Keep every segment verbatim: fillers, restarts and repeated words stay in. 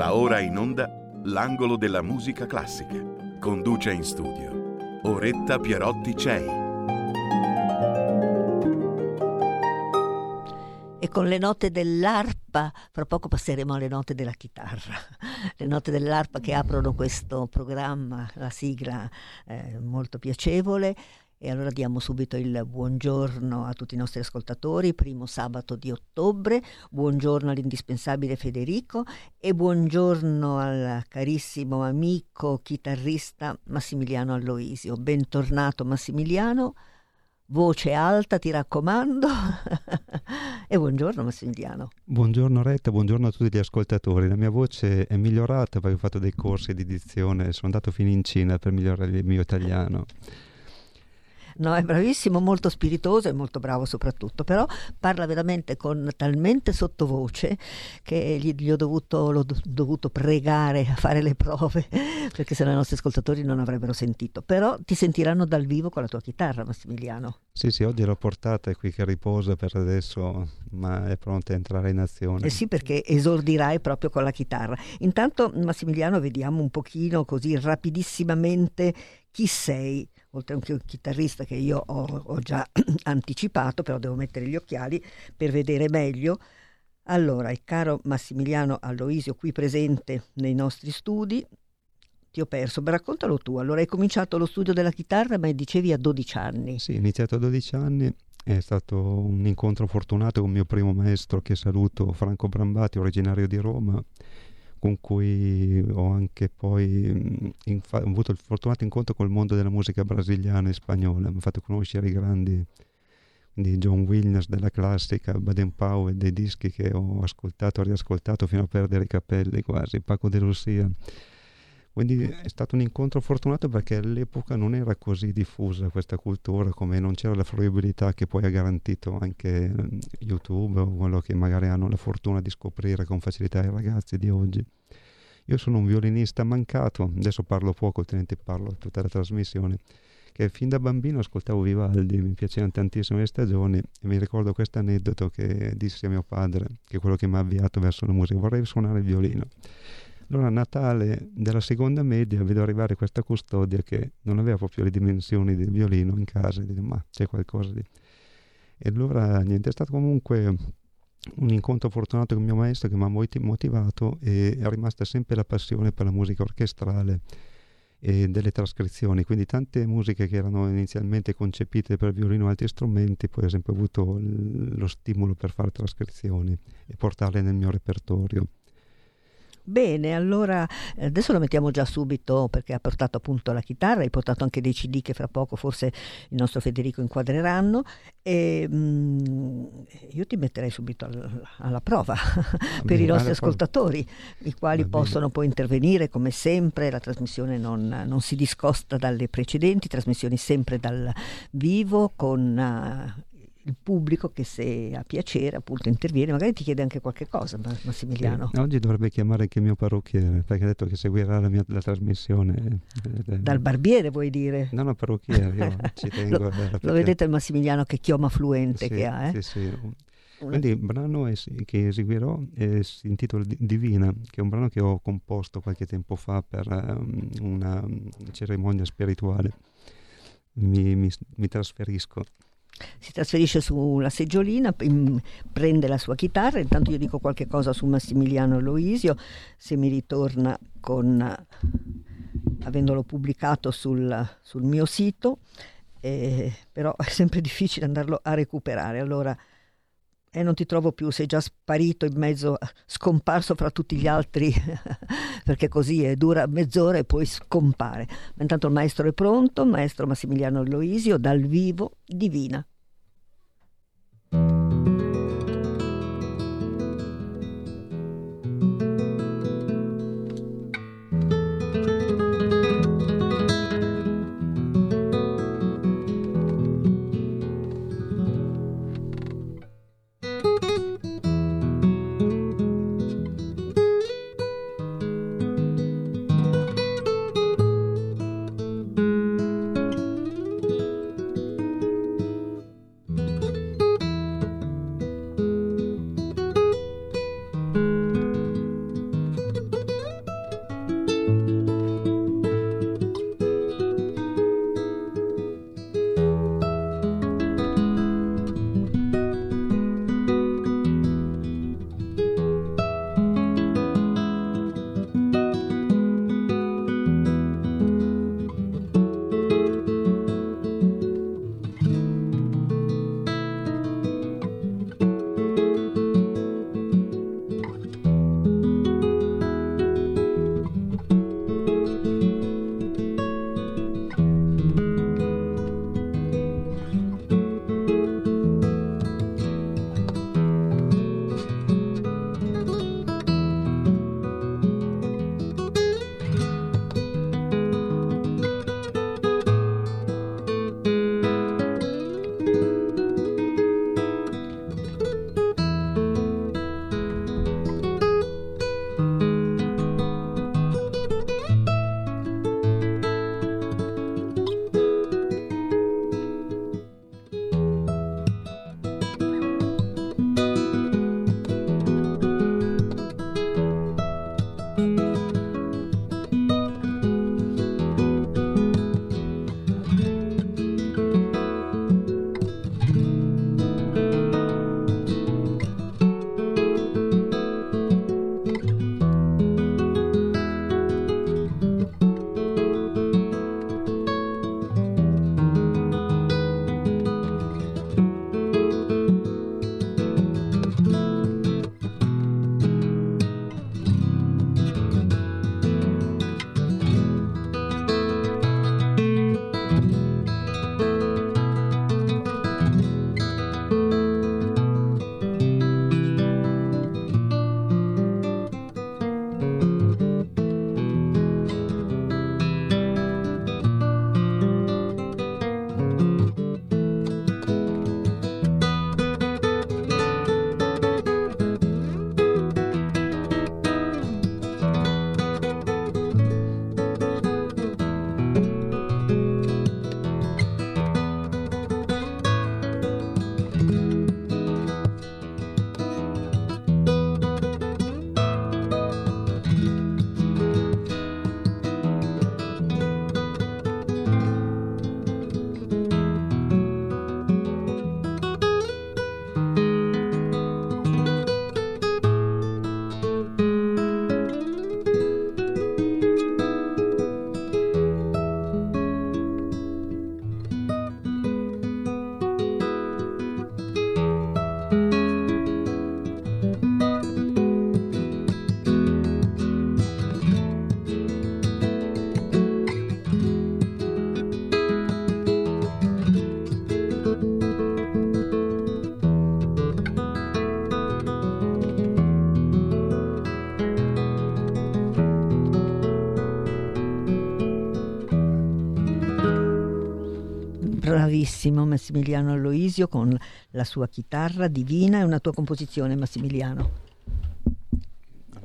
Va ora in onda L'angolo della musica classica. Conduce in studio Oretta Pierotti Cei. E con le note dell'arpa, fra poco passeremo alle note della chitarra, le note dell'arpa che aprono questo programma, la sigla eh, molto piacevole. E allora diamo subito il buongiorno a tutti i nostri ascoltatori, primo sabato di ottobre, buongiorno all'indispensabile Federico e buongiorno al carissimo amico chitarrista Massimiliano Alloisio. Bentornato Massimiliano, voce alta ti raccomando e buongiorno Massimiliano. Buongiorno Retta, buongiorno a tutti gli ascoltatori. La mia voce è migliorata perché ho fatto dei corsi di dizione, sono andato fino in Cina per migliorare il mio italiano. No, è bravissimo, molto spiritoso e molto bravo soprattutto, però parla veramente con talmente sottovoce che gli, gli ho dovuto, l'ho dovuto pregare a fare le prove perché sennò i nostri ascoltatori non avrebbero sentito. Però ti sentiranno dal vivo con la tua chitarra, Massimiliano. Sì, sì, oggi l'ho portata, è qui che riposa per adesso, ma è pronta a entrare in azione. Eh sì, perché esordirai proprio con la chitarra. Intanto, Massimiliano, vediamo un pochino così rapidissimamente chi sei. Oltre a un chitarrista che io ho, ho già anticipato, però devo mettere gli occhiali per vedere meglio. Allora, il caro Massimiliano Alloisio qui presente nei nostri studi, ti ho perso, ma raccontalo tu. Allora, hai cominciato lo studio della chitarra, ma dicevi a dodici anni. Sì, ho iniziato a dodici anni, è stato un incontro fortunato con il mio primo maestro, che saluto, Franco Brambati, originario di Roma, con cui ho anche poi infa- ho avuto il fortunato incontro col mondo della musica brasiliana e spagnola. Mi ha fatto conoscere i grandi, quindi John Williams della classica, Baden Powell, dei dischi che ho ascoltato, riascoltato fino a perdere i capelli quasi, Paco de Lucia. Quindi è stato un incontro fortunato perché all'epoca non era così diffusa questa cultura, come non c'era la fruibilità che poi ha garantito anche YouTube o quello che magari hanno la fortuna di scoprire con facilità i ragazzi di oggi. Io sono un violinista mancato, adesso parlo poco, altrimenti parlo tutta la trasmissione, che fin da bambino ascoltavo Vivaldi, mi piacevano tantissimo le stagioni e mi ricordo questo aneddoto che dissi a mio padre, che è quello che mi ha avviato verso la musica: vorrei suonare il violino. Allora a Natale della seconda media vedo arrivare questa custodia che non aveva proprio le dimensioni del violino in casa e dico, ma c'è qualcosa di... E allora niente, è stato comunque un incontro fortunato con il mio maestro che mi ha molto motivato e è rimasta sempre la passione per la musica orchestrale e delle trascrizioni, quindi tante musiche che erano inizialmente concepite per violino e altri strumenti, poi ad esempio ho avuto l- lo stimolo per fare trascrizioni e portarle nel mio repertorio. Bene, allora adesso lo mettiamo già subito perché ha portato appunto la chitarra, hai portato anche dei C D che fra poco forse il nostro Federico inquadreranno e mm, io ti metterei subito al, alla prova per bene, i nostri ascoltatori, prova. I quali possono poi intervenire come sempre. La trasmissione non, non si discosta dalle precedenti trasmissioni, sempre dal vivo con... Uh, il pubblico che se ha piacere appunto interviene, magari ti chiede anche qualche cosa. Massimiliano, eh, oggi dovrebbe chiamare anche il mio parrucchiere perché ha detto che seguirà la mia la trasmissione dal barbiere, vuoi dire? No, no, parrucchiere, io ci tengo. lo, perché... lo vedete il Massimiliano che chioma fluente, sì, che ha eh? sì, sì. Quindi il brano è, che eseguirò è, si intitola Divina, che è un brano che ho composto qualche tempo fa per um, una cerimonia spirituale. Mi, mi, mi trasferisco. Si trasferisce sulla seggiolina, prende la sua chitarra. Intanto io dico qualche cosa su Massimiliano Alloisio, se mi ritorna con, avendolo pubblicato sul, sul mio sito, eh, però è sempre difficile andarlo a recuperare. Allora, eh, non ti trovo più, sei già sparito in mezzo, scomparso fra tutti gli altri, perché così è, dura mezz'ora e poi scompare. Ma intanto il maestro è pronto, maestro Massimiliano Alloisio, dal vivo, Divina. Bravissimo Massimiliano Alloisio con la sua chitarra Divina. È una tua composizione, Massimiliano.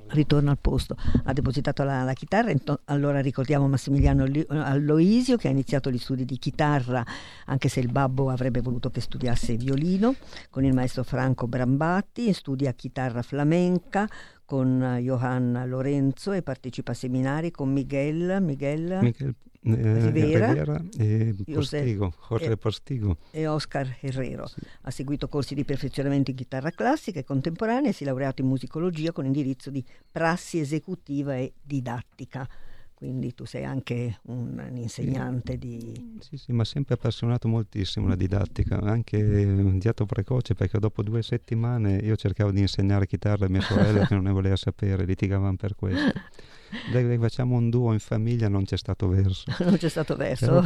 Ritorno al posto, ha depositato la, la chitarra. Allora ricordiamo Massimiliano Alloisio, che ha iniziato gli studi di chitarra, anche se il babbo avrebbe voluto che studiasse violino, con il maestro Franco Brambati. Studia chitarra flamenca con Johan Lorenzo e partecipa a seminari con Miguel Miguel, Miguel eh, Rivera, Rivera e Postigo, Jorge e, Postigo e Oscar Herrero. Sì. Ha seguito corsi di perfezionamento in chitarra classica e contemporanea e si è laureato in musicologia con indirizzo di prassi esecutiva e didattica. Quindi tu sei anche un, un insegnante. Sì. di... Sì, sì, ma sempre appassionato moltissimo la didattica, anche iniziato precoce, perché dopo due settimane io cercavo di insegnare chitarra a mia sorella che non ne voleva sapere, litigavamo per questo. Dai, facciamo un duo in famiglia, non c'è stato verso. Non c'è stato verso, però,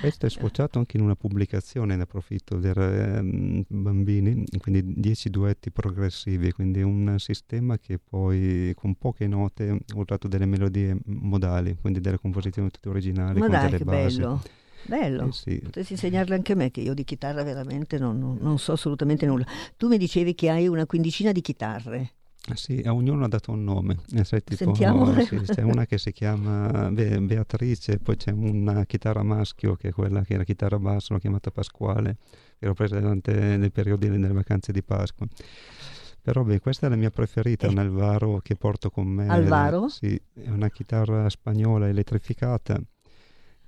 questo è sfociato anche in una pubblicazione, ne approfitto, per eh, bambini, quindi dieci duetti progressivi, quindi un sistema che poi con poche note ho usato delle melodie modali, quindi delle composizioni tutte originali. Ma dai, che basi. bello, bello. Eh sì. Potresti insegnarle anche a me, che io di chitarra veramente non, non, non so assolutamente nulla. Tu mi dicevi che hai una quindicina di chitarre. Sì, a ognuno ha dato un nome. Cioè, tipo, no, sì, c'è una che si chiama Be- Beatrice, poi c'è una chitarra maschio che è quella che è la chitarra bassa, l'ho chiamata Pasquale, che l'ho presa durante le periodi delle vacanze di Pasqua. Però beh, questa è la mia preferita, eh. un Alvaro che porto con me. Alvaro? Sì, è una chitarra spagnola elettrificata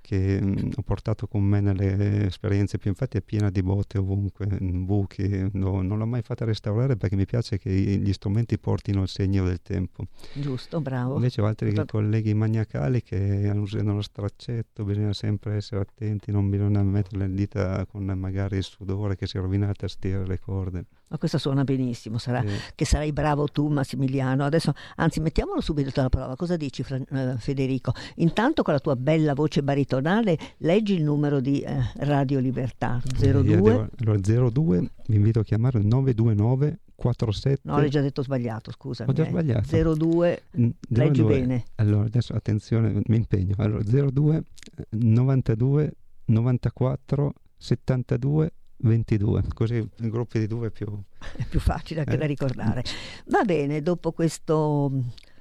che mh, ho portato con me nelle esperienze più, infatti è piena di botte ovunque, buchi, no, non l'ho mai fatta restaurare perché mi piace che gli strumenti portino il segno del tempo. Giusto, bravo. Invece ho altri Tutto... colleghi maniacali che usano lo straccetto, bisogna sempre essere attenti, non bisogna mettere le dita con magari il sudore che si rovina la tastiera e le corde. Ma questa suona benissimo, sarà sì. che sarai bravo tu Massimiliano. Adesso, anzi, mettiamolo subito alla prova. Cosa dici Fra- Federico? Intanto con la tua bella voce baritonale leggi il numero di eh, Radio Libertà. zero due Allora zero due vi invito a chiamare nove due nove quattro sette No, l'hai già detto sbagliato, scusa. Ho già sbagliato. zero due Leggi bene. Allora, adesso attenzione, mi impegno. Allora zero due novantadue novantaquattro settantadue ventidue così il gruppo di due è più... è più facile anche eh. da ricordare. Va bene, dopo questo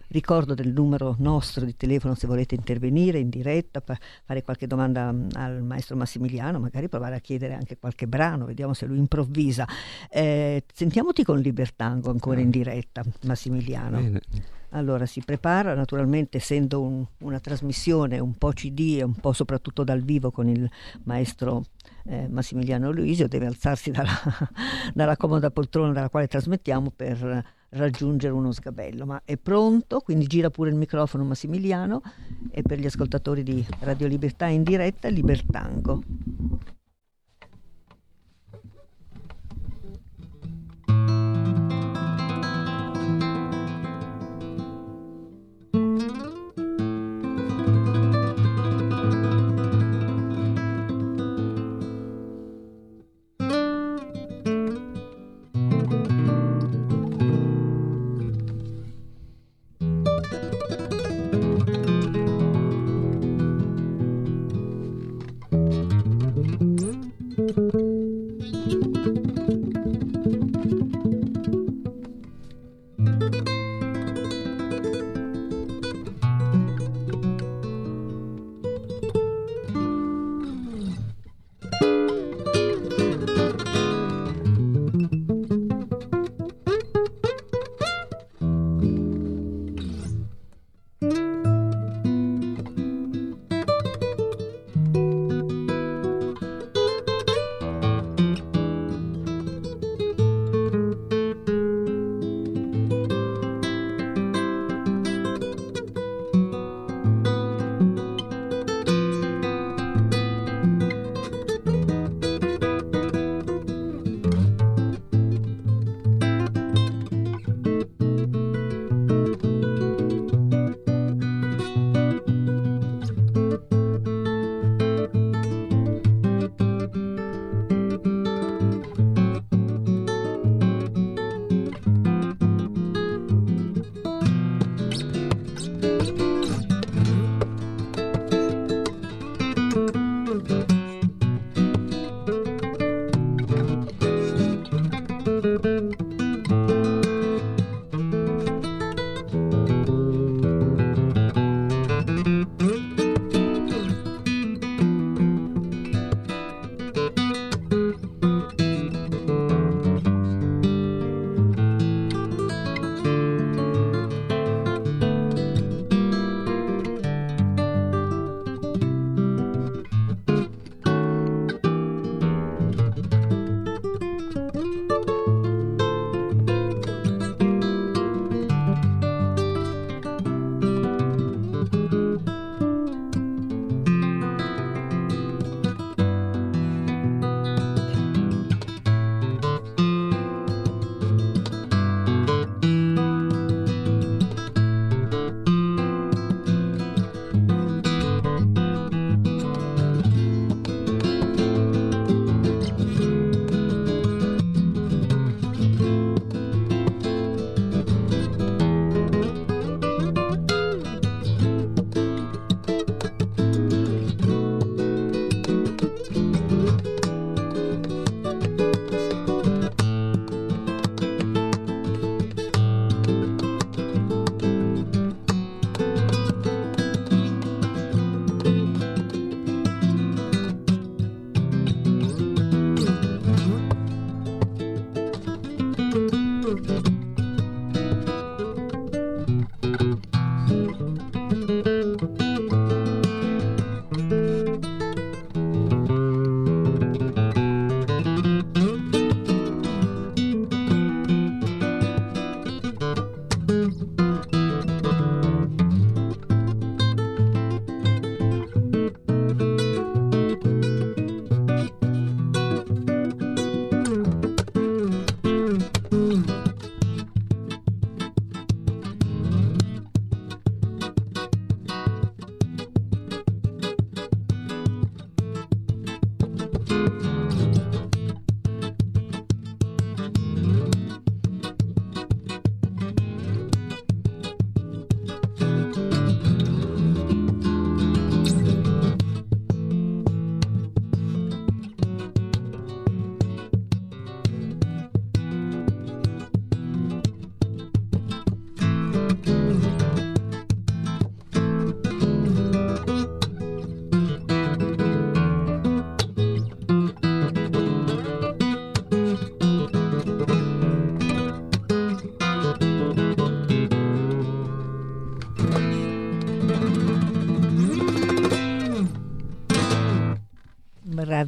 ricordo del numero nostro di telefono, se volete intervenire in diretta, fare qualche domanda al maestro Massimiliano, magari provare a chiedere anche qualche brano, vediamo se lui improvvisa. Eh, sentiamoti con Libertango ancora in diretta, Massimiliano. Bene. Allora si prepara, naturalmente essendo un, una trasmissione un po' C D e un po' soprattutto dal vivo con il maestro eh, Massimiliano Alloisio, deve alzarsi dalla, dalla comoda poltrona dalla quale trasmettiamo per raggiungere uno sgabello, ma è pronto, quindi gira pure il microfono Massimiliano. E per gli ascoltatori di Radio Libertà in diretta, Libertango. Thank you.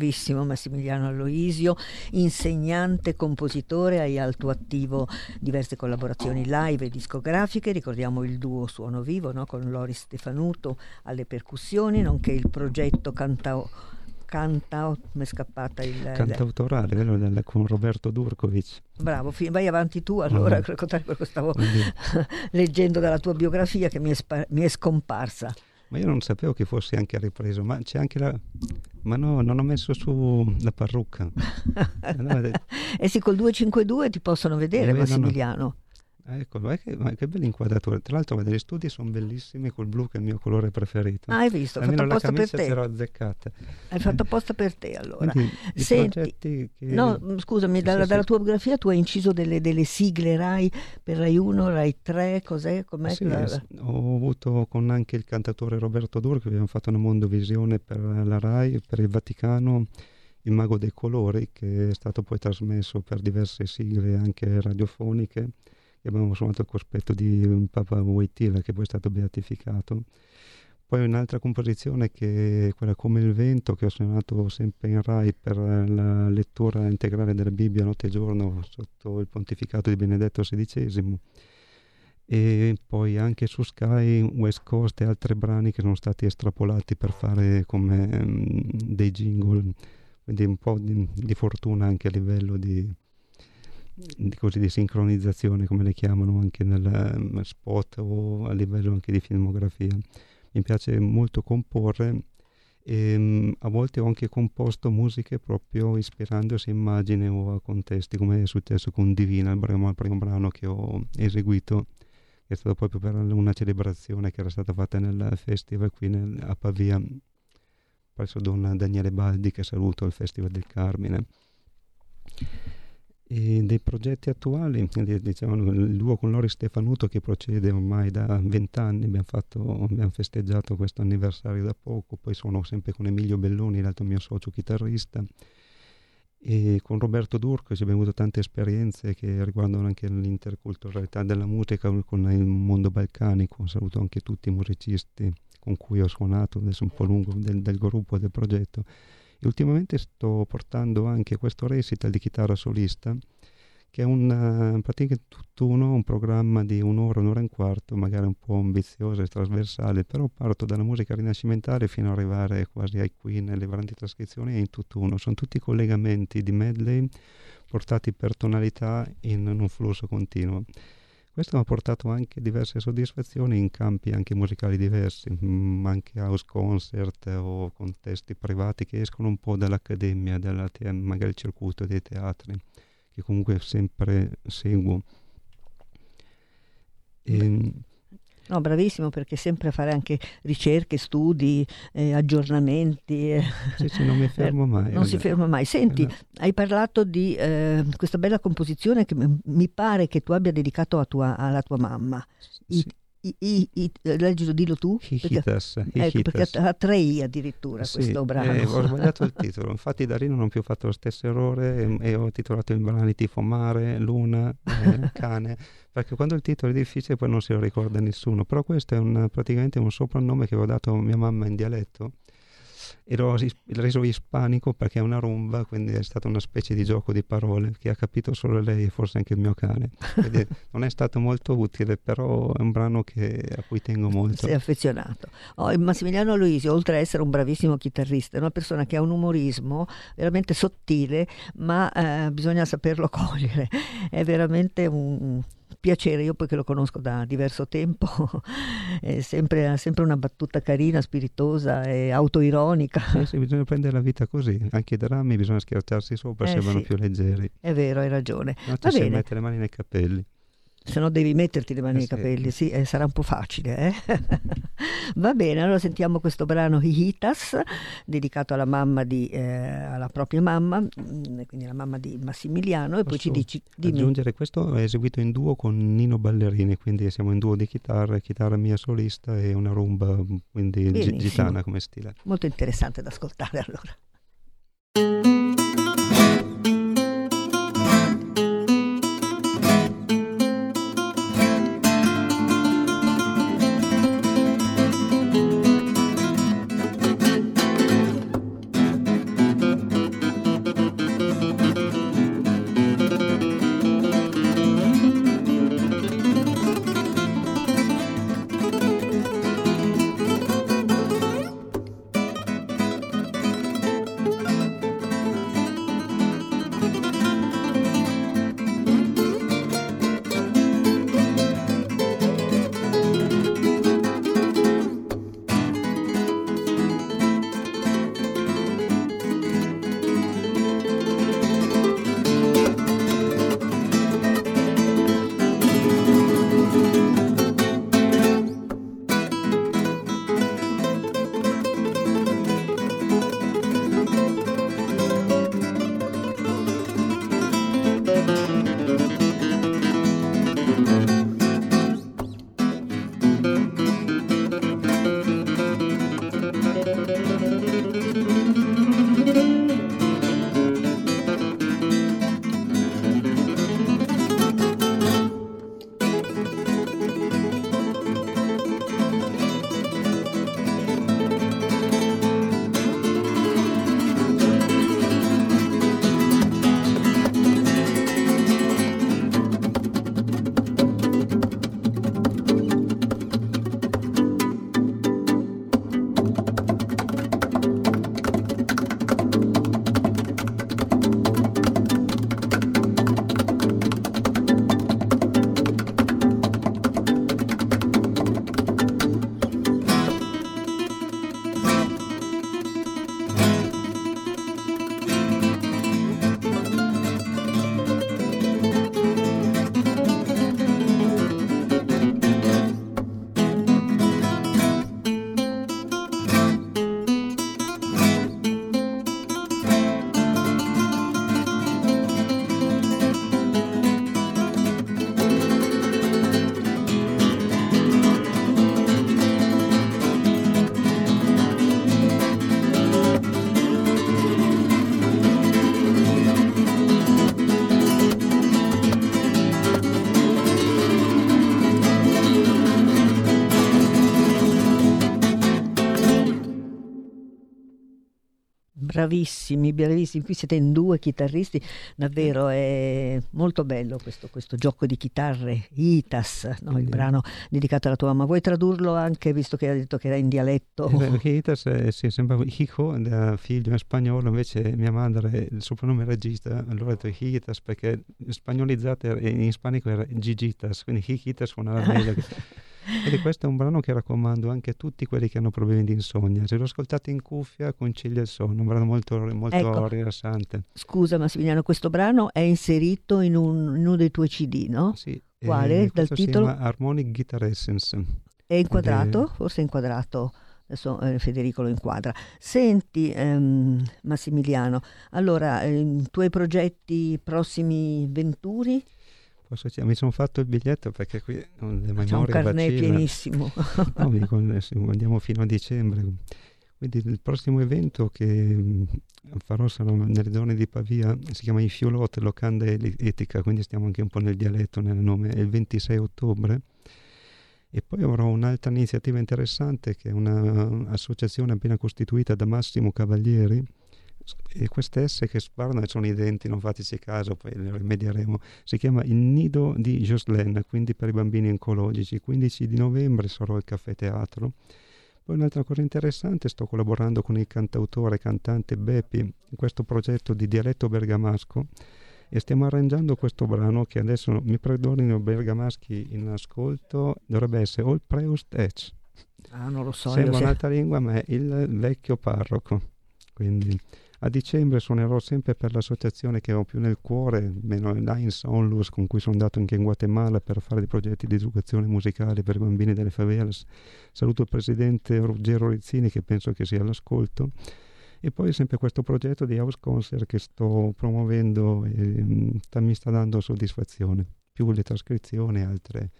bravissimo Massimiliano Alloisio, insegnante, compositore, hai al tuo attivo diverse collaborazioni live e discografiche. Ricordiamo il duo Suono Vivo, no? Con Loris Stefanuto alle percussioni, nonché il progetto Cantao Canta, mi è scappata il... Cantautorale, quello con Roberto Durkovich. Bravo, vai avanti tu allora, allora. raccontare quello che stavo leggendo dalla tua biografia che mi è, spa- mi è scomparsa. Ma io non sapevo che fosse anche ripreso, ma c'è anche la... Ma no, non ho messo su la parrucca. No, e sì, col duecentocinquantadue ti possono vedere, eh, Massimiliano. No, no. Ecco, ma che, ma che bella inquadratura. Tra l'altro gli studi sono bellissimi col blu, che è il mio colore preferito. Ah, hai visto, hai fatto apposta per te. Azzeccata. Hai fatto apposta per te allora. Quindi, senti, che... no, scusami, sì, dalla, sì, dalla tua biografia tu hai inciso delle, delle sigle Rai per Rai uno, Rai tre, cos'è? Com'è? Sì, la... ho avuto con anche il cantatore Roberto Dur, che abbiamo fatto una mondovisione per la Rai, per il Vaticano, Il Mago dei Colori, che è stato poi trasmesso per diverse sigle anche radiofoniche. Abbiamo suonato il cospetto di Papa Wojtyła, che poi è stato beatificato. Poi un'altra composizione, che è quella Come il vento, che ho suonato sempre in Rai per la lettura integrale della Bibbia notte e giorno sotto il pontificato di Benedetto sedicesimo. E poi anche su Sky, West Coast e altri brani che sono stati estrapolati per fare come um, dei jingle, quindi un po' di, di fortuna anche a livello di... Di, così, di sincronizzazione, come le chiamano anche nel um, spot o a livello anche di filmografia. Mi piace molto comporre e um, a volte ho anche composto musiche proprio ispirandosi a immagini o a contesti, come è successo con Divina, il, brano, il primo brano che ho eseguito, che è stato proprio per una celebrazione che era stata fatta nel festival qui nel, a Pavia, presso don Daniele Baldi, che saluto al Festival del Carmine. E dei progetti attuali, diciamo, il duo con Loris Stefanuto, che procede ormai da vent'anni, abbiamo, fatto, abbiamo festeggiato questo anniversario da poco. Poi sono sempre con Emilio Belloni, l'altro mio socio chitarrista, e con Roberto Durco ci abbiamo avuto tante esperienze che riguardano anche l'interculturalità della musica con il mondo balcanico. Saluto anche tutti i musicisti con cui ho suonato, adesso un po' lungo, del, del gruppo, del progetto. E ultimamente sto portando anche questo recital di chitarra solista, che è un praticamente tutt'uno, un programma di un'ora, un'ora e un quarto, magari un po' ambizioso e trasversale, però parto dalla musica rinascimentale fino ad arrivare quasi ai Queen, alle varie trascrizioni, e in tutt'uno. Sono tutti collegamenti di medley portati per tonalità in un flusso continuo. Questo mi ha portato anche diverse soddisfazioni in campi anche musicali diversi, mh, anche house concert o contesti privati che escono un po' dall'accademia, dalla te- magari il circuito dei teatri, che comunque sempre seguo. E... No, bravissimo, perché sempre a fare anche ricerche, studi, eh, aggiornamenti. Eh. Sì, sì, non mi fermo mai. Non vabbè. si ferma mai. Senti, no. Hai parlato di eh, questa bella composizione che mi pare che tu abbia dedicato a tua, alla tua mamma. I, sì. I, I, I, leggilo, dillo tu. Hijitas. Ecco, perché ha tre I addirittura, sì, questo brano. Eh, ho sbagliato il titolo, infatti da lì non ho più fatto lo stesso errore e, e ho titolato il brano Tifo Mare, Luna, eh, Cane, perché quando il titolo è difficile poi non se lo ricorda nessuno. Però questo è un, praticamente un soprannome che avevo dato a mia mamma in dialetto, e l'ho is- reso ispanico perché è una rumba, quindi è stata una specie di gioco di parole che ha capito solo lei e forse anche il mio cane. Quindi non è stato molto utile, però è un brano che, a cui tengo molto. Sei affezionato. Oh, Massimiliano Alloisio, oltre a essere un bravissimo chitarrista, è una persona che ha un umorismo veramente sottile, ma eh, bisogna saperlo cogliere. È veramente un... piacere, io poi che lo conosco da diverso tempo, è sempre, ha sempre una battuta carina, spiritosa e autoironica. Eh sì, bisogna prendere la vita così, anche i drammi bisogna schiacciarsi sopra, eh sembrano sì. più leggeri. È vero, hai ragione. No, va bene. Mette le mani nei capelli. Se no devi metterti le mani eh nei sì. capelli, sì, eh, sarà un po' facile. Eh? Va bene, allora sentiamo questo brano Hijitas, dedicato alla mamma di eh, alla propria mamma, quindi la mamma di Massimiliano. E Posso poi ci dici dimmi. Aggiungere, questo è eseguito in duo con Nino Ballerini, quindi siamo in duo di chitarra, chitarra mia solista e una rumba, quindi Benissimo. gitana come stile. Molto interessante da ascoltare allora. Thank you. bravissimi, bravissimi. Qui siete in due chitarristi, davvero è molto bello questo, questo gioco di chitarre, Hijitas, no? Il brano dedicato alla tua mamma. Vuoi tradurlo anche, visto che hai detto che era in dialetto? Eh, perché Hijitas è, sì, sembra hijo, figlio in spagnolo, invece mia madre, il suo pronome era Gita, allora ho detto Hijitas perché spagnolizzata in ispanico era Gigitas, quindi Hijitas suonava meglio. Ed questo è un brano che raccomando anche a tutti quelli che hanno problemi di insonnia. Se lo ascoltate in cuffia concilia il sonno, un brano molto, molto ecco, rilassante. Scusa Massimiliano, questo brano è inserito in, un, in uno dei tuoi C D, no? Sì. Quale? Eh, Dal titolo? Si chiama Harmonic Guitar Essence. È inquadrato? È... Forse è inquadrato. Adesso eh, Federico lo inquadra. Senti ehm, Massimiliano, allora i tuoi progetti prossimi venturi? Mi sono fatto il biglietto perché qui le memorie c'è un carnet pienissimo. No, dico, andiamo fino a dicembre, quindi il prossimo evento che farò sarà nelle zone di Pavia, si chiama I Fiolot, locanda etica, quindi stiamo anche un po' nel dialetto, nel nome. È il ventisei ottobre. E poi avrò un'altra iniziativa interessante che è un'associazione appena costituita da Massimo Cavalieri, e queste esse che sparano sono i denti, non fateci caso, poi le rimedieremo. Si chiama Il Nido di Jocelyn, quindi per i bambini oncologici. Quindici di novembre sarò al Caffè Teatro. Poi un'altra cosa interessante, sto collaborando con il cantautore e cantante Beppi in questo progetto di dialetto bergamasco e stiamo arrangiando questo brano che adesso mi perdonino i bergamaschi in ascolto, dovrebbe essere Ol Preust Ec. Ah, non lo so, sembra un'altra se... lingua, ma è il vecchio parroco. Quindi a dicembre suonerò sempre per l'associazione che ho più nel cuore, meno Lines Onlus, con cui sono andato anche in Guatemala per fare dei progetti di educazione musicale per i bambini delle favelas. Saluto il presidente Ruggero Rizzini, che penso che sia all'ascolto. E poi sempre questo progetto di House Concert che sto promuovendo e mi sta dando soddisfazione, più le trascrizioni e altre.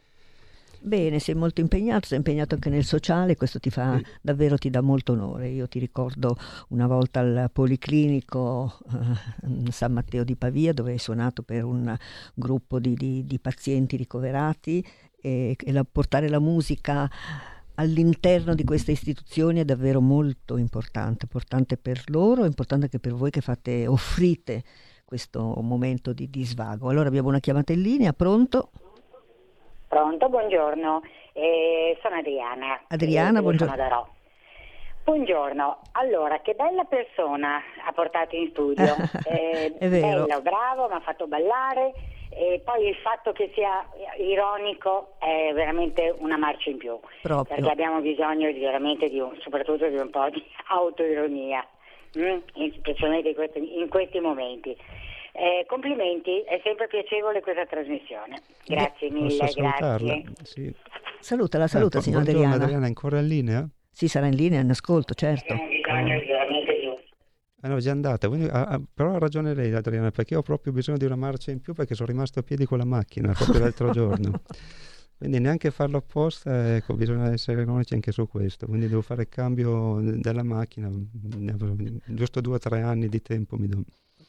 Bene, sei molto impegnato, sei impegnato anche nel sociale, questo ti fa davvero, ti dà molto onore. Io ti ricordo una volta al Policlinico eh, San Matteo di Pavia, dove hai suonato per un gruppo di, di, di pazienti ricoverati, e, e la, portare la musica all'interno di queste istituzioni è davvero molto importante, importante per loro, importante anche per voi che fate, offrite questo momento di, di svago. Allora abbiamo una chiamata in linea, pronto? Pronto, buongiorno, eh, sono Adriana. Adriana, buongiorno. Buongiorno, allora che bella persona ha portato in studio, eh, è vero. Bello, bravo, mi ha fatto ballare e poi il fatto che sia ironico è veramente una marcia in più, proprio. Perché abbiamo bisogno di, veramente di un, soprattutto di un po' di autoironia, mm? specialmente in questi, in questi momenti. Eh, complimenti, è sempre piacevole questa trasmissione. Grazie mille, grazie. Sì. Salutala, saluta eh, signora Adriana. Adriana è ancora in linea? Sì, sarà in linea, in ascolto, certo. Ah, no, è già andata, quindi, ah, ah, però ha ragione lei Adriana, perché ho proprio bisogno di una marcia in più perché sono rimasto a piedi con la macchina proprio l'altro giorno. Quindi neanche farlo apposta, ecco, bisogna essere ironici anche su questo. Quindi devo fare il cambio della macchina, giusto due o tre anni di tempo mi do.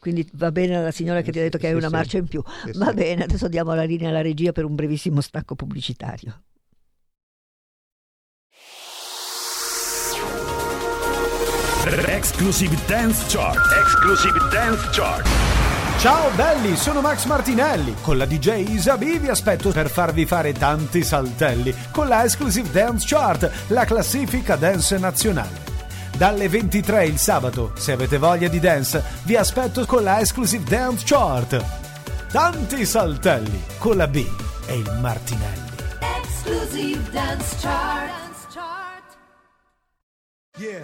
Quindi va bene alla signora che ti ha detto che hai una marcia in più. Va bene, adesso diamo la linea alla regia per un brevissimo stacco pubblicitario. Exclusive Dance Chart. Exclusive Dance Chart. Ciao belli, sono Max Martinelli, con la D J Isabi vi aspetto per farvi fare tanti saltelli con la Exclusive Dance Chart, la classifica dance nazionale. Dalle ventitré il sabato, se avete voglia di dance, vi aspetto con la Exclusive Dance Chart. Tanti saltelli, con la B e il Martinelli. Exclusive Dance Chart. Yeah.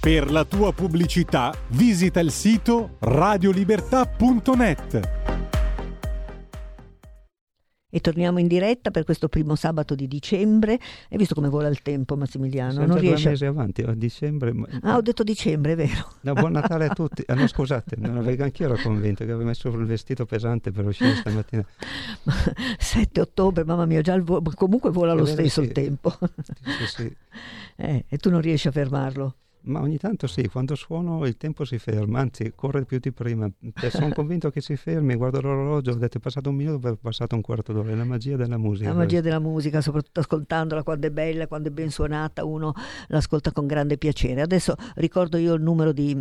Per la tua pubblicità visita il sito radio libertà punto net. E torniamo in diretta per questo primo sabato di dicembre. Hai visto come vola il tempo, Massimiliano? Senza non riesce due mesi avanti, a dicembre. Ah, ho detto dicembre, è vero. No, buon Natale a tutti. Ah, no, scusate, non avevo, anch'io ero convinto che avevo messo il vestito pesante per uscire stamattina. sette ottobre, mamma mia, già il vo- comunque vola lo stesso, sì, il tempo. Sì, sì. Eh, e tu non riesci a fermarlo. Ma ogni tanto sì, quando suono il tempo si ferma, anzi corre più di prima. Sono convinto che si fermi, guardo l'orologio, ho detto è passato un minuto, è passato un quarto d'ora. È la magia della musica. La magia della musica, soprattutto ascoltandola quando è bella, quando è ben suonata, uno l'ascolta con grande piacere. Adesso ricordo io il numero di,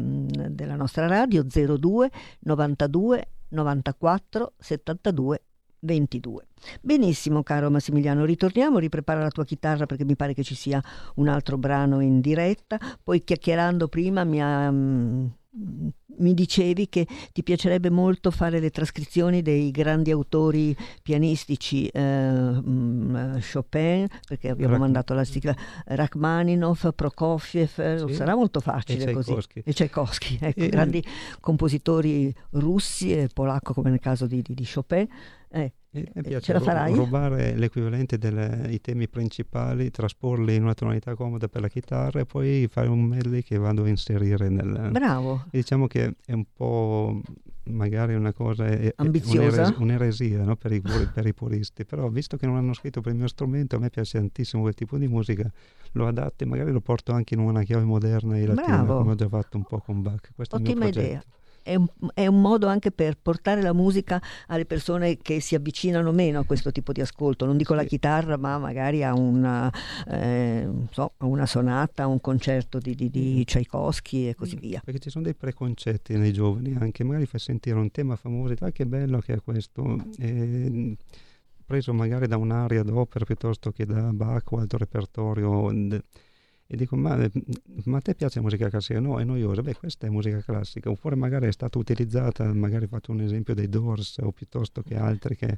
della nostra radio, zero due novantadue novantaquattro settantadue ventidue. Benissimo, caro Massimiliano, ritorniamo, riprepara la tua chitarra perché mi pare che ci sia un altro brano in diretta. Poi, chiacchierando prima, mi, ha, mi dicevi che ti piacerebbe molto fare le trascrizioni dei grandi autori pianistici, eh, Chopin, perché abbiamo Rach- mandato la sigla, Rachmaninoff, Prokofiev, sì, sarà molto facile, e così, e Tchaikovsky, ecco, e... grandi compositori russi e polacco come nel caso di, di, di Chopin. Eh, mi piace ce la farai? Rubare l'equivalente dei temi principali, trasporli in una tonalità comoda per la chitarra e poi fare un medley che vado a inserire nel... Bravo! Diciamo che è un po' magari una cosa... È, ambiziosa? È un'eresia, no? per, i, per i puristi, però visto che non hanno scritto per il mio strumento, a me piace tantissimo quel tipo di musica, lo adatto e magari lo porto anche in una chiave moderna e latina. Bravo. Come ho già fatto un po' con Bach. Questo è il mio progetto. Ottima idea. È un, è un modo anche per portare la musica alle persone che si avvicinano meno a questo tipo di ascolto, non dico la chitarra, ma magari a una, eh, non so, a una sonata, a un concerto di, di, di Tchaikovsky e così via. Perché ci sono dei preconcetti nei giovani, anche magari fa sentire un tema famoso, ah, che bello che è questo, eh, preso magari da un'aria d'opera piuttosto che da Bach o altro repertorio. E dico, ma, ma a te piace la musica classica? No, è noiosa. Beh, questa è musica classica. Oppure magari è stata utilizzata, magari faccio un esempio dei Doors o piuttosto che altri che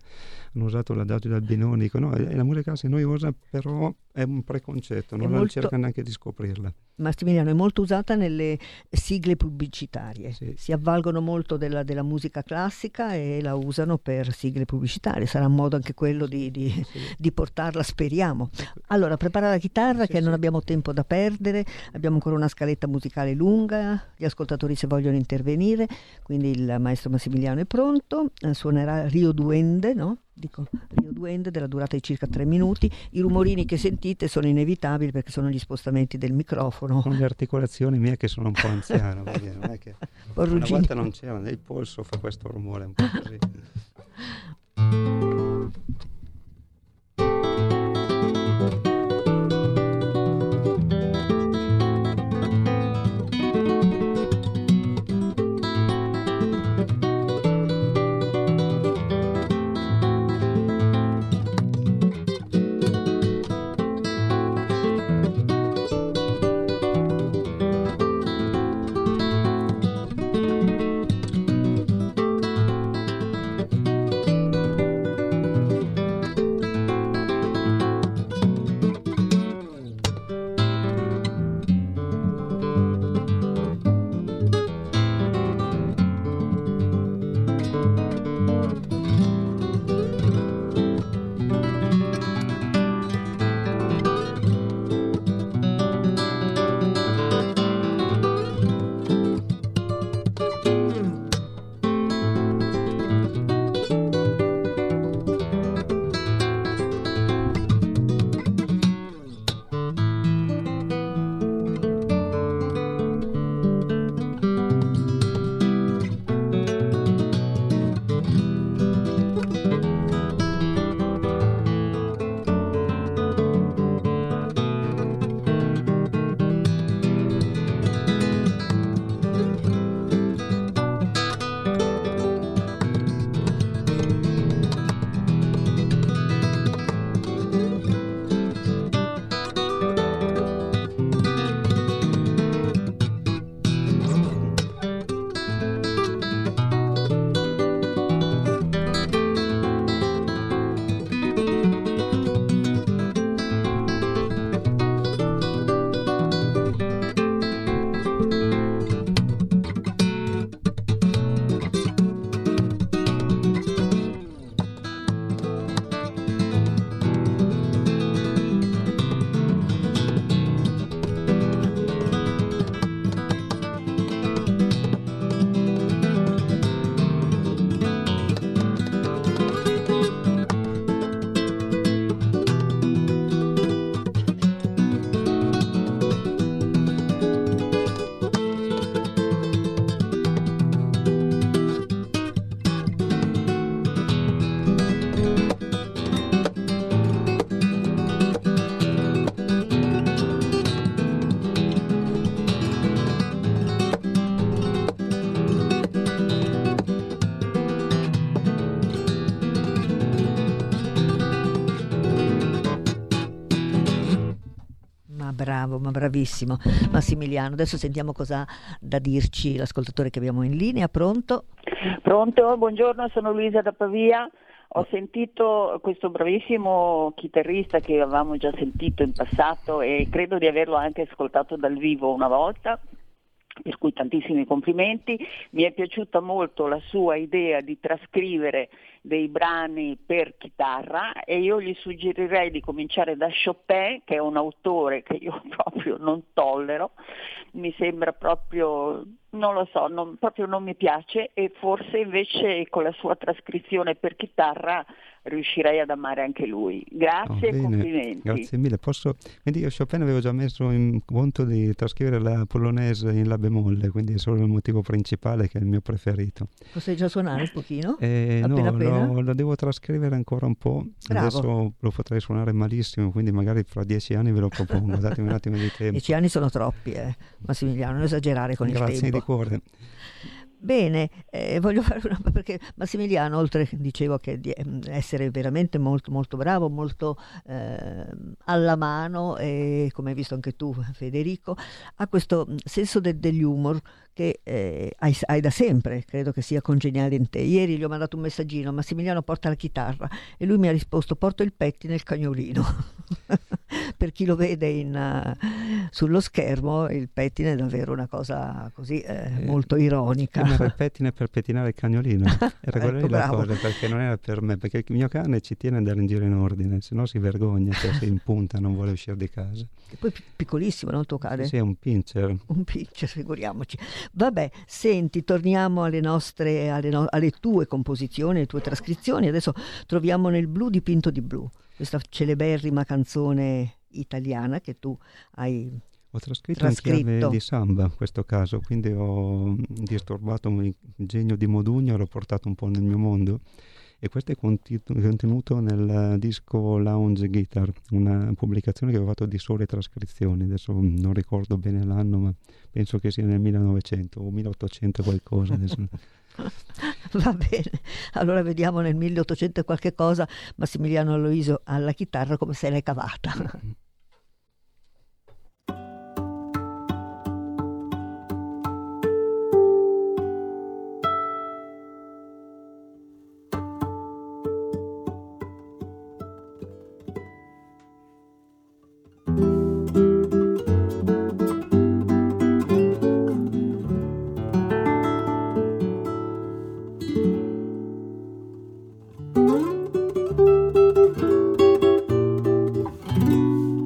hanno usato l'adagio del Albinoni. Dico, no, è la musica classica è noiosa, però è un preconcetto, non, molto... non cerca neanche di scoprirla. Massimiliano, è molto usata nelle sigle pubblicitarie, sì. Si avvalgono molto della, della musica classica e la usano per sigle pubblicitarie, sarà un modo anche quello di, di, sì. di portarla, speriamo. Allora, prepara la chitarra, sì, che sì. non abbiamo tempo da perdere, abbiamo ancora una scaletta musicale lunga, gli ascoltatori se vogliono intervenire, quindi il maestro Massimiliano è pronto, eh, suonerà Rio Duende, no? Dico Rio Duende, della durata di circa tre minuti. I rumorini che sentite sono inevitabili perché sono gli spostamenti del microfono. Con le articolazioni mie che sono un po' anziano, dire, non è che una volta non c'era, nel polso fa questo rumore un po' così. Thank you. bravo, ma bravissimo Massimiliano. Adesso sentiamo cosa ha da dirci l'ascoltatore che abbiamo in linea. Pronto? Pronto, buongiorno, sono Luisa da Pavia. Ho sentito questo bravissimo chitarrista che avevamo già sentito in passato e credo di averlo anche ascoltato dal vivo una volta, per cui tantissimi complimenti. Mi è piaciuta molto la sua idea di trascrivere dei brani per chitarra e io gli suggerirei di cominciare da Chopin, che è un autore che io proprio non tollero, mi sembra proprio... non lo so, non, proprio non mi piace, e forse invece con la sua trascrizione per chitarra riuscirei ad amare anche lui. Grazie oh, e complimenti. Grazie mille. Posso... Quindi io Chopin avevo già messo in conto di trascrivere la Polonaise in La bemolle, quindi è solo il motivo principale che è il mio preferito. Posso già suonare un pochino? Eh, appena no, appena? Lo, lo devo trascrivere ancora un po'. Bravo. Adesso lo potrei suonare malissimo, quindi magari fra dieci anni ve lo propongo. Datemi un attimo di tempo. Dieci anni sono troppi, eh. Massimiliano, non esagerare con Grazie il tempo. Cuore. Bene, eh, voglio fare una perché Massimiliano, oltre dicevo che di essere veramente molto molto bravo, molto eh, alla mano, e come hai visto anche tu Federico, ha questo senso de- degli humor che eh, hai, hai da sempre, credo che sia congeniale in te. Ieri gli ho mandato un messaggino: Massimiliano, porta la chitarra, e lui mi ha risposto: porto il pettine e il cagnolino. Per chi lo vede in, uh, sullo schermo, il pettine è davvero una cosa così eh, eh, molto ironica. Era il pettine per pettinare il cagnolino, era quella ecco, la cosa, perché non era per me, perché il mio cane ci tiene ad andare in giro in ordine, se no si vergogna, cioè si impunta, non vuole uscire di casa. E poi piccolissimo, non tuo cane? Sì, è un pincher. Un pincher, figuriamoci. Vabbè, senti, torniamo alle nostre alle, no- alle tue composizioni, alle tue trascrizioni. Adesso troviamo Nel blu dipinto di blu, questa celeberrima canzone italiana che tu hai ho trascritto, trascritto. In chiave di samba in questo caso, quindi ho disturbato il genio di Modugno, l'ho portato un po' nel mio mondo, e questo è contenuto nel disco Lounge Guitar, una pubblicazione che avevo fatto di sole trascrizioni. Adesso non ricordo bene l'anno, ma penso che sia nel millenovecento o milleottocento qualcosa adesso. Va bene, allora vediamo nel milleottocento qualche cosa Massimiliano Alloisio alla chitarra come se l'è cavata. Mm-hmm. Thank you.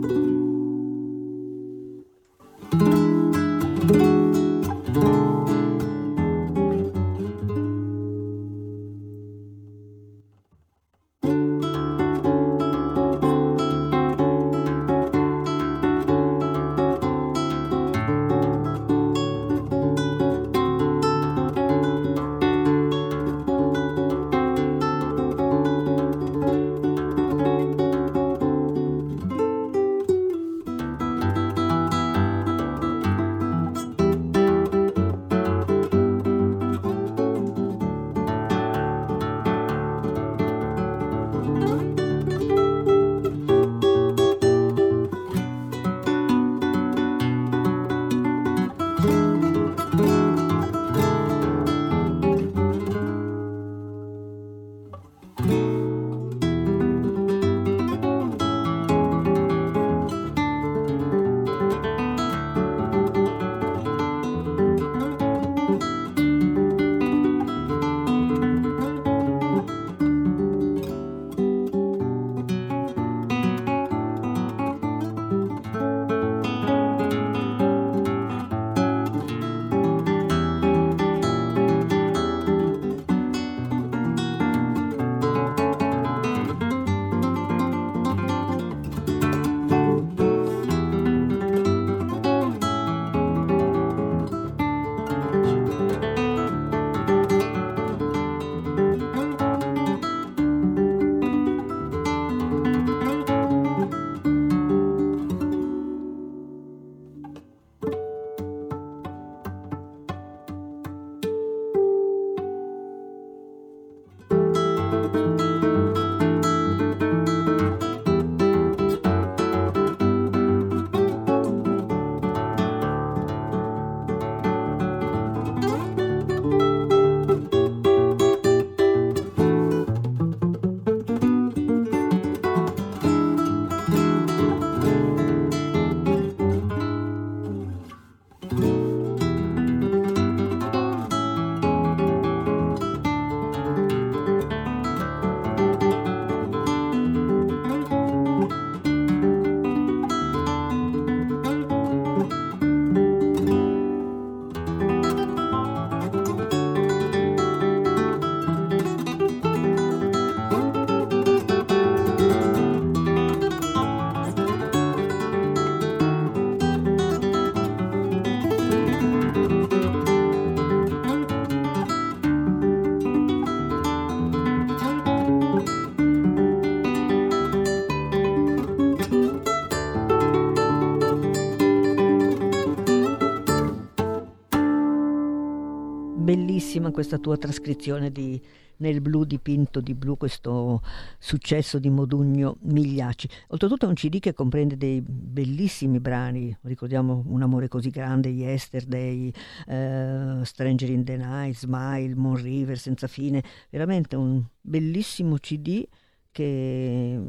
bellissima questa tua trascrizione di Nel blu dipinto di blu, questo successo di Modugno Migliacci. Oltretutto è un C D che comprende dei bellissimi brani, ricordiamo Un amore così grande, Yesterday, eh, Stranger in the Night, Smile, Moon River, Senza fine, veramente un bellissimo C D che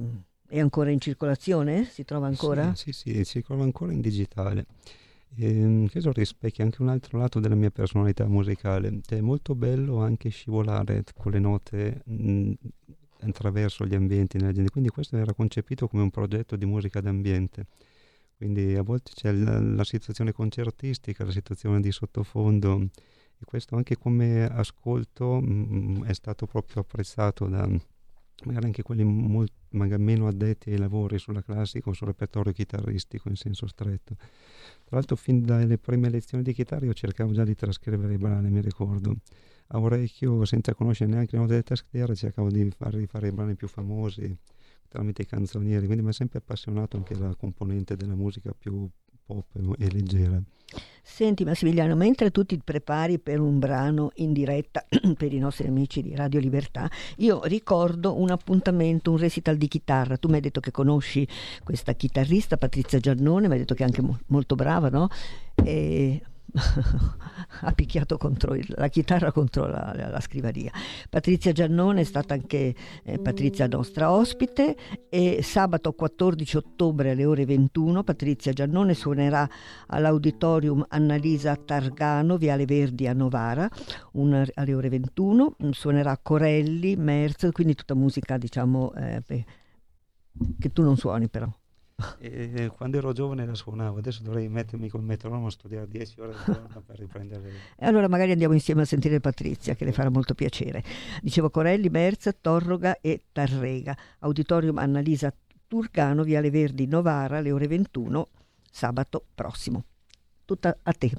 è ancora in circolazione? Si trova ancora? Sì, sì, sì, si trova ancora in digitale. Ehm, credo rispecchia anche un altro lato della mia personalità musicale. È molto bello anche scivolare con le note mh, attraverso gli ambienti nella gente. Quindi questo era concepito come un progetto di musica d'ambiente. Quindi a volte c'è la, la situazione concertistica, la situazione di sottofondo, e questo anche come ascolto mh, è stato proprio apprezzato da magari anche quelli molto, magari meno addetti ai lavori sulla classica o sul repertorio chitarristico in senso stretto. Tra l'altro fin dalle prime lezioni di chitarra io cercavo già di trascrivere i brani, mi ricordo. A orecchio, senza conoscere neanche le note della tastiera, cercavo di fare, di fare i brani più famosi tramite i canzonieri, quindi mi ha sempre appassionato anche la componente della musica più pop e leggera. Senti Massimiliano, mentre tu ti prepari per un brano in diretta per i nostri amici di Radio Libertà, io ricordo un appuntamento, un recital di chitarra. Tu mi hai detto che conosci questa chitarrista Patrizia Giannone, mi hai detto che è anche mo- molto brava, no? E ha picchiato contro il, la chitarra contro la, la, la scrivania. Patrizia Giannone è stata anche eh, Patrizia nostra ospite, e sabato quattordici ottobre alle ore ventuno Patrizia Giannone suonerà all'Auditorium Annalisa Targano, Viale Verdi a Novara, una, alle ore ventuno suonerà Corelli, Merz, quindi tutta musica diciamo eh, che tu non suoni però. E quando ero giovane la suonavo, adesso dovrei mettermi col metronomo a studiare dieci ore al giorno per riprendere. E allora magari andiamo insieme a sentire Patrizia, che le farà molto piacere. Dicevo Corelli, Merz, Torroga e Tarrega. Auditorium Annalisa Turcano, Viale Verdi, Novara, alle ore ventuno, sabato prossimo. Tutta a te.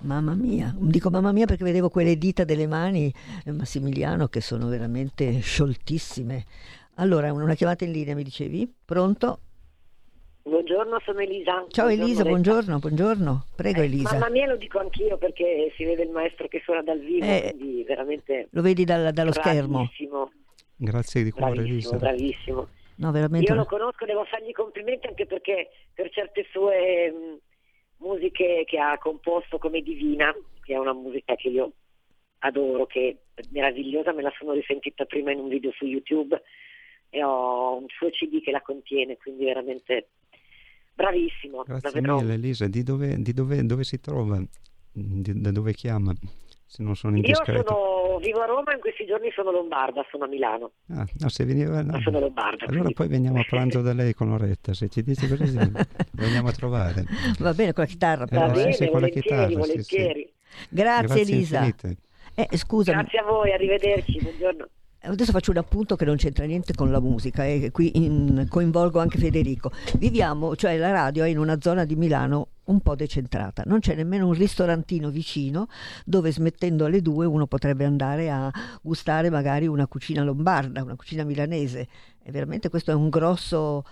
Mamma mia, dico mamma mia, perché vedevo quelle dita delle mani, Massimiliano, che sono veramente scioltissime. Allora, una chiamata in linea, mi dicevi? Pronto? Buongiorno, sono Elisa. Ciao, buongiorno, Elisa, Oretta. buongiorno, buongiorno. Prego, eh, Elisa. Mamma mia, lo dico anch'io, perché si vede il maestro che suona dal vivo, eh, quindi veramente... Lo vedi dal, dallo bravissimo. schermo. Grazie di cuore, Elisa. Bravissimo. No, veramente... Io lo conosco, devo fargli complimenti anche perché per certe sue mh, musiche che ha composto, come Divina, che è una musica che io adoro, che è meravigliosa, me la sono risentita prima in un video su YouTube e ho un suo C D che la contiene, quindi veramente bravissimo. Grazie mille, Elisa. Di dove, di dove, dove si trova? Di, da dove chiama? Se non sono indiscreto. Io sono, vivo a Roma, in questi giorni sono lombarda, sono a Milano. Ah, no, se veniva, no. Ma sono lombarda. Allora quindi... poi veniamo a pranzo da lei con Oretta, se ci dici così veniamo a trovare. Va bene, con la chitarra. Eh, Va bene, sì, volentieri, con la chitarra, volentieri. Sì, sì. Grazie, Grazie Elisa. Eh, scusa. Grazie a voi, arrivederci, buongiorno. Adesso faccio un appunto che non c'entra niente con la musica e eh, qui in, coinvolgo anche Federico. Viviamo, cioè la radio è in una zona di Milano un po' decentrata, non c'è nemmeno un ristorantino vicino dove, smettendo alle due, uno potrebbe andare a gustare magari una cucina lombarda, una cucina milanese. E veramente questo è un grosso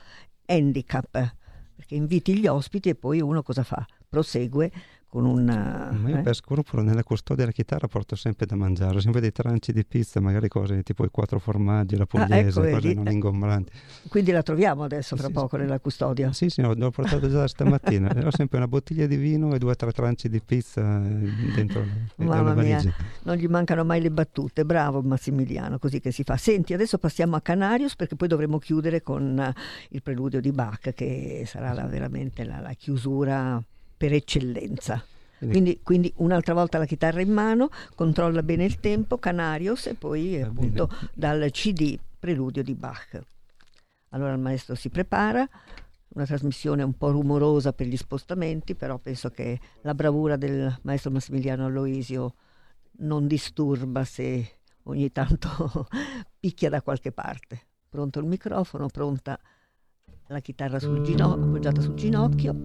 handicap, perché inviti gli ospiti e poi uno cosa fa? Prosegue con una... Ma io eh? per scrupolo nella custodia della chitarra porto sempre da mangiare, sempre dei tranci di pizza, magari cose tipo i quattro formaggi, la pugliese, ah, ecco, cose non ingombranti. Quindi la troviamo adesso fra sì, poco sì. nella custodia? Sì, sì, no, l'ho portato già stamattina. Era sempre una bottiglia di vino e due o tre tranci di pizza dentro la valigia. Non gli mancano mai le battute. Bravo Massimiliano, così che si fa. Senti, adesso passiamo a Canarius, perché poi dovremo chiudere con il preludio di Bach, che sarà la, veramente la, la chiusura... per eccellenza. Quindi, quindi un'altra volta la chitarra in mano, controlla bene il tempo, Canarius, e poi appunto dal C D Preludio di Bach. Allora il maestro si prepara, una trasmissione un po' rumorosa per gli spostamenti, però penso che la bravura del maestro Massimiliano Alloisio non disturba se ogni tanto picchia da qualche parte. Pronto il microfono, pronta la chitarra sul ginocchio, appoggiata sul ginocchio.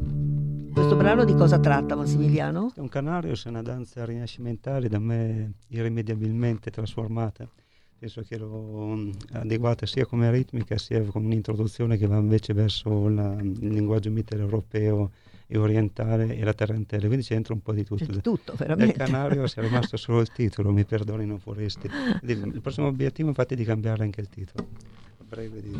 Questo brano di cosa tratta, Massimiliano? Un Canarius è una danza rinascimentale, da me irrimediabilmente trasformata. Penso che l'ho adeguata sia come ritmica sia con un'introduzione che va invece verso la, il linguaggio mitteleuropeo e orientale e la tarantella, quindi c'entra un po' di tutto. C'è di tutto, veramente. Del Canarius è rimasto solo il titolo, mi perdoni, non foresti. Il prossimo obiettivo infatti è di cambiare anche il titolo. A breve di...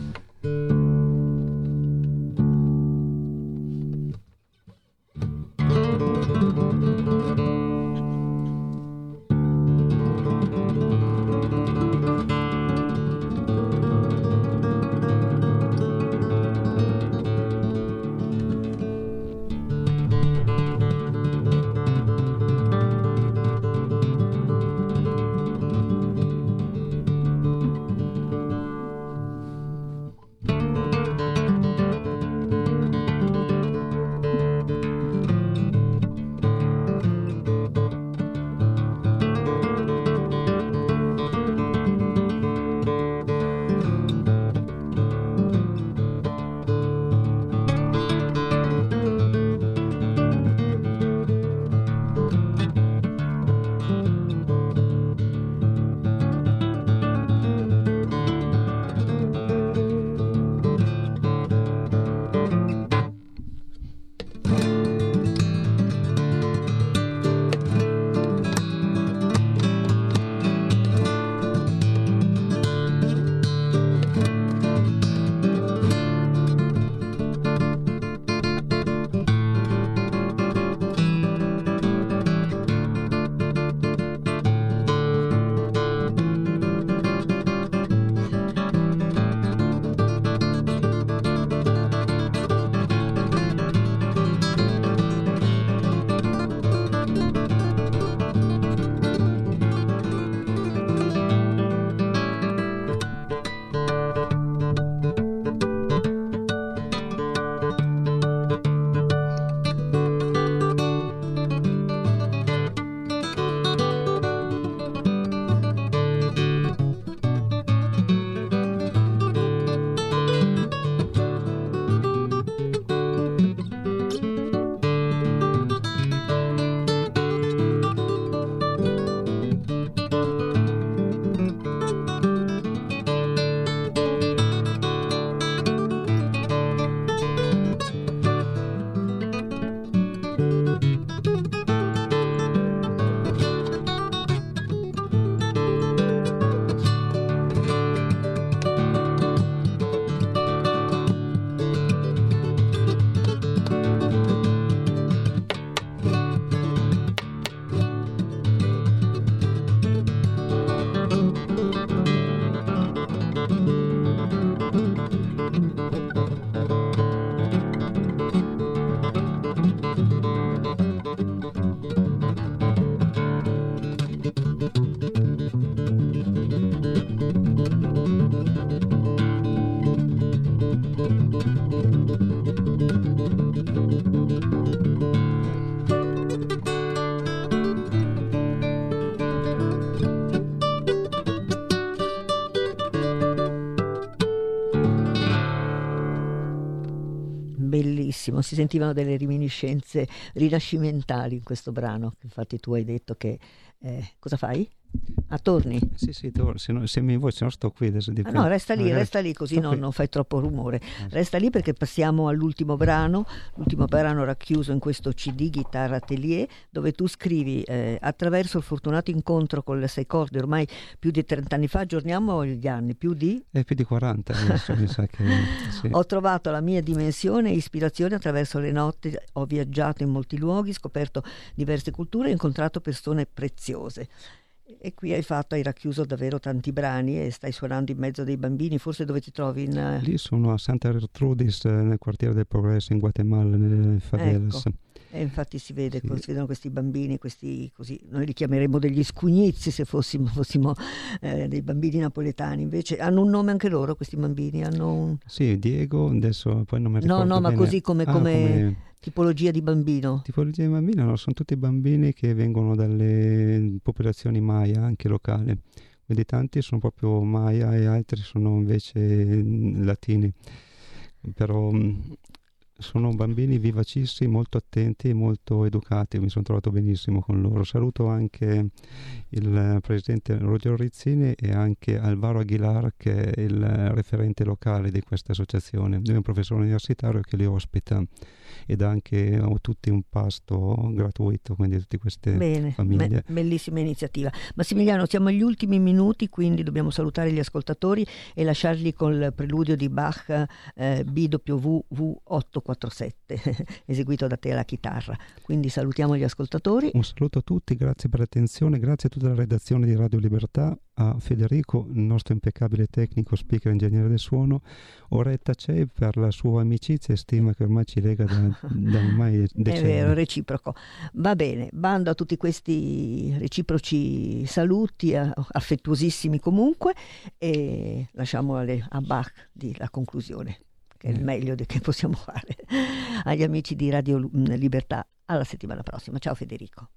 bellissimo, si sentivano delle reminiscenze rinascimentali in questo brano. Infatti tu hai detto che eh, cosa fai? Ah, torni? Sì, sì, torno, se, no, se mi vuoi, se no sto qui adesso di ah, No, resta lì, resta lì così non, non fai troppo rumore. Resta lì perché passiamo all'ultimo brano, l'ultimo brano racchiuso in questo C D Chitarra Atelier, dove tu scrivi eh, attraverso il fortunato incontro con le sei corde, ormai più di trent'anni fa, aggiorniamo gli anni, più di? Eh, più di quaranta adesso, mi sa che sì. Ho trovato la mia dimensione e ispirazione attraverso le notti, ho viaggiato in molti luoghi, scoperto diverse culture e incontrato persone preziose. E qui hai fatto, hai racchiuso davvero tanti brani e stai suonando in mezzo dei bambini. Forse dove ti trovi? In... Lì sono a Santa Gertrudis, nel quartiere del Progresso in Guatemala, nelle favelas. Ecco. E infatti si vede, sì. Si vedono questi bambini, questi così, noi li chiameremmo degli scugnizzi se fossimo, fossimo eh, dei bambini napoletani. Invece hanno un nome anche loro, questi bambini hanno un... Sì, Diego, adesso poi non mi ricordo. No, no, bene. Ma così come... Ah, come... come... Tipologia di bambino? Tipologia di bambino, no, sono tutti bambini che vengono dalle popolazioni Maya, anche locali. Quindi tanti sono proprio Maya e altri sono invece latini. Però sono bambini vivacissimi, molto attenti e molto educati. Mi sono trovato benissimo con loro. Saluto anche il presidente Ruggero Rizzini e anche Alvaro Aguilar, che è il referente locale di questa associazione. Lui è un professore universitario che li ospita ed anche ho tutti un pasto gratuito, quindi tutte queste Bene, famiglie. Bene, bellissima iniziativa. Massimiliano, siamo agli ultimi minuti, quindi dobbiamo salutare gli ascoltatori e lasciarli col preludio di Bach eh, B W V otto quattro sette eseguito da te alla chitarra. Quindi salutiamo gli ascoltatori. Un saluto a tutti, grazie per l'attenzione, grazie a tutta la redazione di Radio Libertà, a Federico, il nostro impeccabile tecnico, speaker e ingegnere del suono, Oretta Cei per la sua amicizia e stima che ormai ci lega da, da ormai decenni. È vero, reciproco. Va bene, bando a tutti questi reciproci saluti, affettuosissimi comunque, e lasciamo alle, a Bach di la conclusione, che è il meglio che possiamo fare. Agli amici di Radio Libertà, alla settimana prossima. Ciao Federico.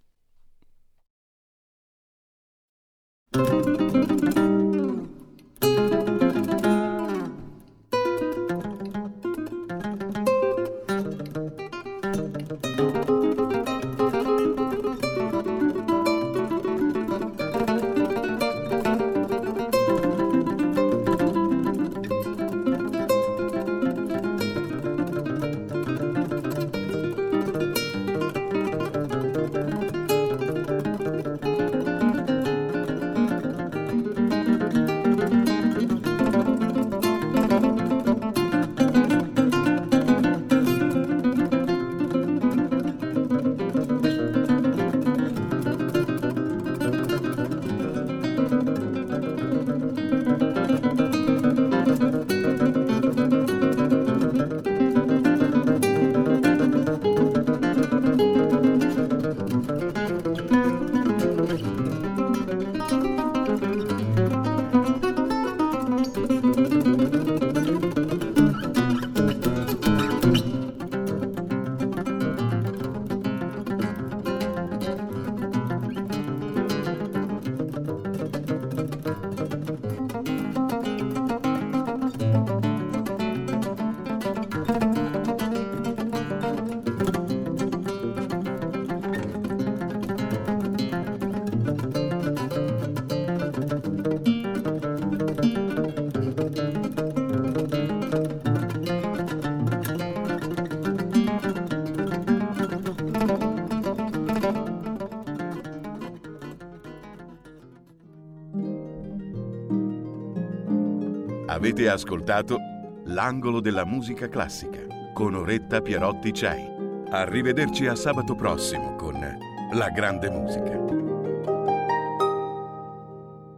Avete ascoltato L'angolo della musica classica con Oretta Pierotti Cei. Arrivederci a sabato prossimo con La grande musica.